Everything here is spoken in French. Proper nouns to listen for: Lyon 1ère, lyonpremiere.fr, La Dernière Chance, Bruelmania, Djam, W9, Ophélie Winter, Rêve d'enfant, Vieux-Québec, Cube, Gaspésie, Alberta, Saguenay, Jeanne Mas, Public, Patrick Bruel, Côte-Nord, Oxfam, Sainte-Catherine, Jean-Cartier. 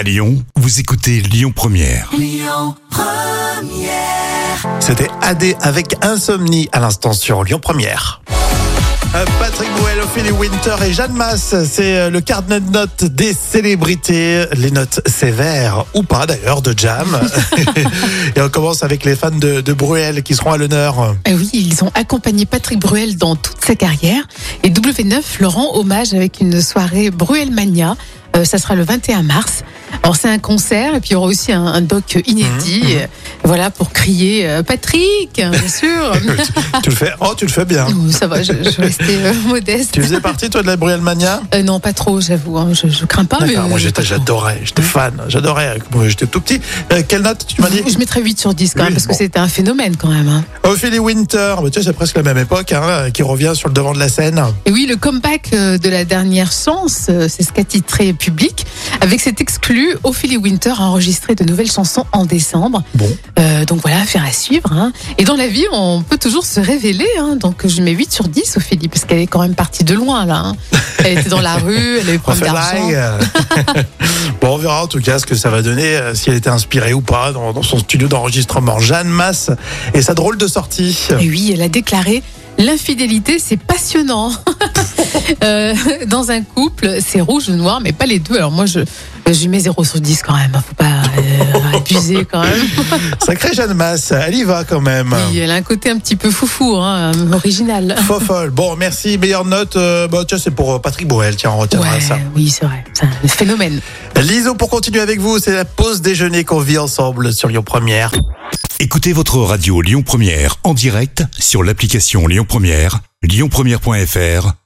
À Lyon, vous écoutez Lyon 1ère. Lyon 1ère. C'était AD avec Insomnie à l'instant sur Lyon 1ère. Patrick Bruel, Ophélie Winter et Jeanne Mas, c'est le carnet de notes des célébrités, les notes sévères ou pas d'ailleurs de Jam. Et on commence avec les fans de Bruel qui seront à l'honneur. Oui, ils ont accompagné Patrick Bruel dans toute sa carrière et W9 leur rend hommage avec une soirée Bruelmania. Ça sera le 21 mars. Alors c'est un concert et puis il y aura aussi un doc inédit, voilà, pour crier Patrick, bien sûr. tu le fais, tu le fais bien. Oh, ça va, je restais modeste. Tu faisais partie toi de la Bruelmania? Non, pas trop, j'avoue. Hein, je crains pas. D'accord, mais moi j'adorais, j'étais fan, j'adorais. Moi, j'étais tout petit. Quelle note tu m'as dit? Je mettrais 8 sur 10 quand même, parce que c'était un phénomène quand même. Hein. Ophélie Winter, bah, tu sais, c'est presque la même époque, hein, qui revient sur le devant de la scène. Et oui, le comeback de La Dernière Chance, c'est ce qu'a titré Public. Avec cet exclu, Ophélie Winter a enregistré de nouvelles chansons en décembre. Bon. Donc voilà, affaire à suivre. Hein. Et dans la vie, on peut toujours se révéler. Hein. Donc je mets 8 sur 10, Ophélie, parce qu'elle est quand même partie de loin. Là. Hein. Elle était dans la rue, elle a eu problème d'argent. Bon, on verra en tout cas ce que ça va donner, si elle était inspirée ou pas dans son studio d'enregistrement. Jeanne Mas et sa drôle de sortie. Et oui, elle a déclaré « L'infidélité, c'est passionnant ». Dans un couple, c'est rouge ou noir, mais pas les deux. Alors moi, je mets 0 sur 10 quand même. Faut pas abuser quand même. Sacrée Jeanne Mas, elle y va quand même. Oui, elle a un côté un petit peu foufou, hein, original. Fofolle. Bon, merci. Meilleure note, tiens, c'est pour Patrick Bruel. Tiens, on retiendra ça. Oui, c'est vrai. C'est un phénomène. Liso, pour continuer avec vous, c'est la pause déjeuner qu'on vit ensemble sur Lyon 1ère. Écoutez votre radio Lyon 1ère en direct sur l'application Lyon 1ère, lyonpremiere.fr.